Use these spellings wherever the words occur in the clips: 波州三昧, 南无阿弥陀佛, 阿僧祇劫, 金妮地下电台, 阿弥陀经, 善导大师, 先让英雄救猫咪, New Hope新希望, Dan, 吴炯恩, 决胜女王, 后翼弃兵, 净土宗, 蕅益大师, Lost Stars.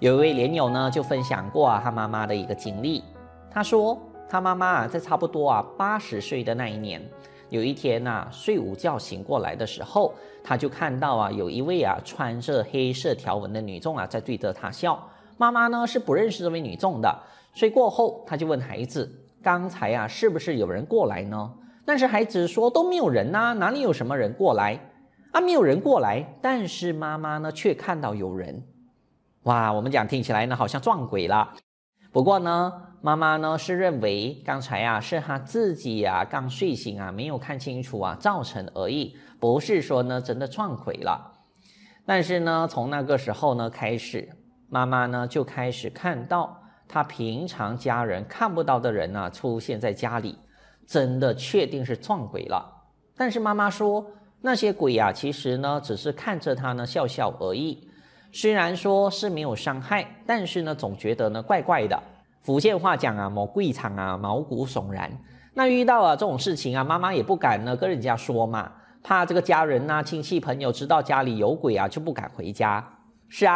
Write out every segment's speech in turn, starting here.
有一位莲友呢就分享过他妈妈的一个经历，他说他妈妈在差不多80岁的那一年，有一天睡午觉醒过来的时候，他就看到有一位穿着黑色条纹的女众在对着他笑。妈妈呢是不认识这位女众的，所以过后他就问孩子，刚才是不是有人过来呢？但是孩子说都没有人哪里有什么人过来没有人过来，但是妈妈呢却看到有人。哇，我们讲听起来呢好像撞鬼了。不过呢，妈妈呢是认为刚才是她自己刚睡醒没有看清楚造成而已，不是说呢真的撞鬼了。但是呢，从那个时候呢开始，妈妈呢就开始看到她平常家人看不到的人出现在家里，真的确定是撞鬼了。但是妈妈说那些鬼其实呢只是看着她呢笑笑而已，虽然说是没有伤害，但是呢总觉得呢怪怪的。福建话讲某贵场毛骨悚然。那遇到这种事情妈妈也不敢呢跟人家说嘛，怕这个家人亲戚朋友知道家里有鬼就不敢回家。是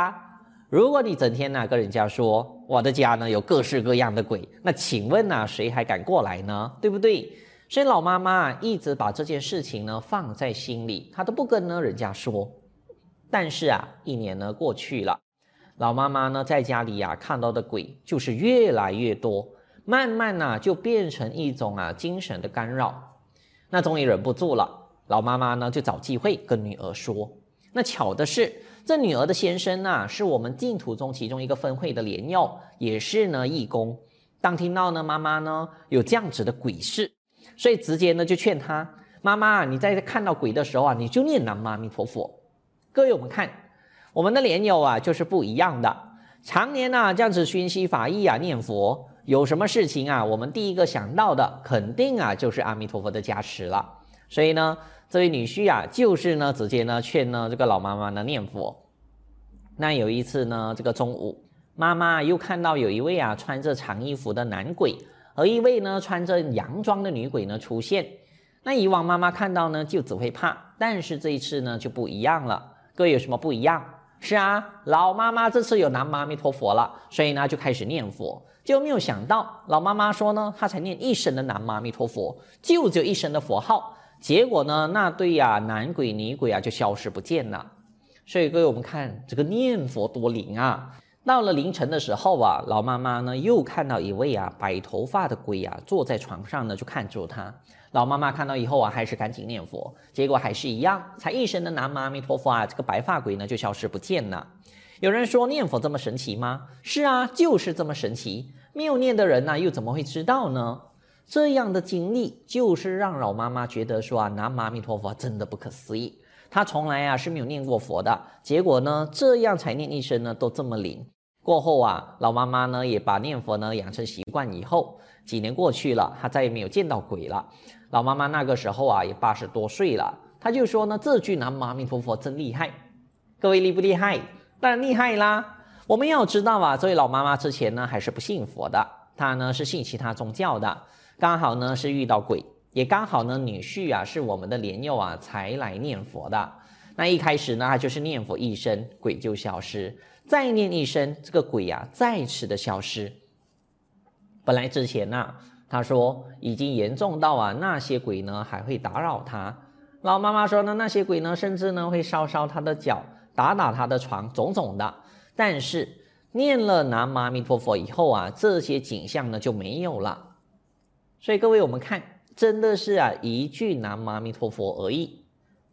如果你整天跟人家说我的家呢有各式各样的鬼，那请问谁还敢过来呢？对不对？所以老妈妈一直把这件事情呢放在心里，她都不跟呢人家说。但是一年呢过去了，老妈妈呢在家里看到的鬼就是越来越多，慢慢就变成一种精神的干扰。那终于忍不住了，老妈妈呢就找机会跟女儿说。那巧的是，这女儿的先生是我们净土宗其中一个分会的莲友，也是呢义工。当听到呢妈妈呢有这样子的鬼事，所以直接呢就劝他，妈妈，你在看到鬼的时候你就念南无阿弥陀佛。各位，我们看我们的莲友就是不一样的，常年这样子熏习法义念佛，有什么事情我们第一个想到的肯定就是阿弥陀佛的加持了。所以呢这位女婿就是呢直接呢劝呢这个老妈妈呢念佛。那有一次呢这个中午，妈妈又看到有一位穿着长衣服的男鬼和一位呢穿着洋装的女鬼呢出现。那以往妈妈看到呢就只会怕，但是这一次呢就不一样了。各位有什么不一样？是老妈妈这次有南无阿弥陀佛了，所以呢就开始念佛。就没有想到老妈妈说呢她才念一声的南无阿弥陀佛，就只有一声的佛号，结果呢那对男鬼女鬼就消失不见了。所以各位，我们看这个念佛多灵啊。到了凌晨的时候老妈妈呢又看到一位白头发的鬼坐在床上呢就看住他。老妈妈看到以后还是赶紧念佛，结果还是一样，才一声的南无阿弥陀佛这个白发鬼呢就消失不见了。有人说念佛这么神奇吗？是就是这么神奇，没有念的人又怎么会知道呢？这样的经历就是让老妈妈觉得说南无阿弥陀佛真的不可思议。她从来是没有念过佛的，结果呢这样才念一声呢都这么灵。过后老妈妈呢也把念佛呢养成习惯以后，几年过去了，她再也没有见到鬼了。老妈妈那个时候也80多岁了，她就说呢这句南无阿弥陀佛真厉害。各位厉不厉害？当然厉害啦。我们要知道这位老妈妈之前呢还是不信佛的，她呢是信其他宗教的，刚好呢是遇到鬼，也刚好呢女婿是我们的莲友才来念佛的。那一开始呢他就是念佛一声，鬼就消失，再念一声，这个鬼再次的消失。本来之前他说已经严重到那些鬼呢还会打扰他。老妈妈说呢那些鬼呢甚至呢会烧烧他的脚，打打他的床，种种的。但是念了南无阿弥陀佛以后这些景象呢就没有了。所以各位，我们看真的是一句南无阿弥陀佛而已，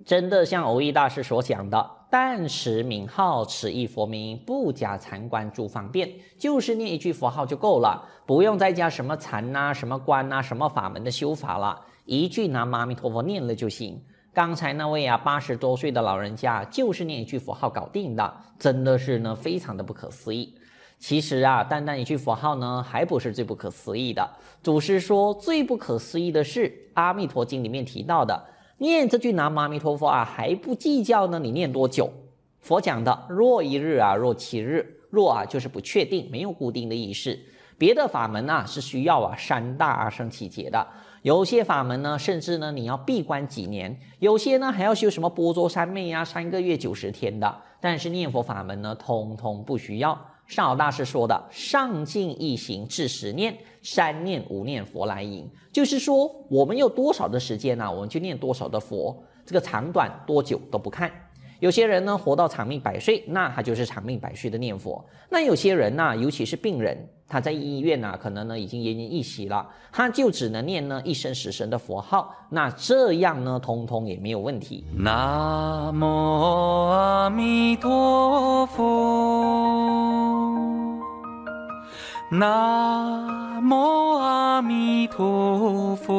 真的像蕅益大师所讲的，但持名号，持一佛名，不加禅观诸方便，就是念一句佛号就够了，不用再加什么禅什么观什么法门的修法了，一句南无阿弥陀佛念了就行。刚才那位80多岁的老人家就是念一句佛号搞定的，真的是呢非常的不可思议。其实单单一句佛号呢还不是最不可思议的。祖师说最不可思议的是阿弥陀经里面提到的，念这句南无阿弥陀佛还不计较呢你念多久。佛讲的若一日若7日，若就是不确定，没有固定的意识。别的法门是需要3大阿僧祇劫的，有些法门呢甚至呢你要闭关几年，有些呢还要修什么波州三昧3个月90天的，但是念佛法门呢通通不需要，善导大师说的“上进一行至十念，三念五念佛来迎”，就是说我们有多少的时间呢，我们就念多少的佛，这个长短多久都不看。有些人呢活到长命百岁，那他就是长命百岁的念佛；那有些人呢，尤其是病人，他在医院呢，可能呢已经奄奄一息了，他就只能念呢1声10声的佛号，那这样呢，通通也没有问题。南无阿弥陀佛，南无阿弥陀佛，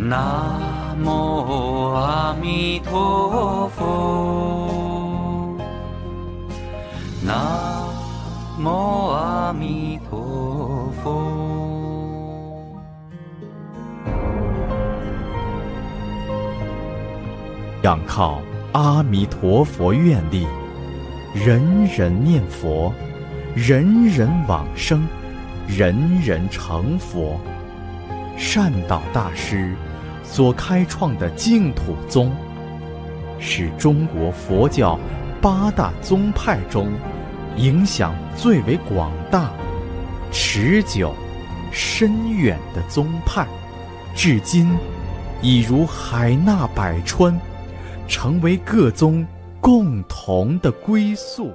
南无阿弥陀佛，南无阿弥陀佛。仰靠阿弥陀佛愿力，人人念佛，人人往生，人人成佛。善导大师所开创的净土宗，是中国佛教8大宗派中影响最为广大、持久、深远的宗派，至今已如海纳百川，成为各宗共同的归宿。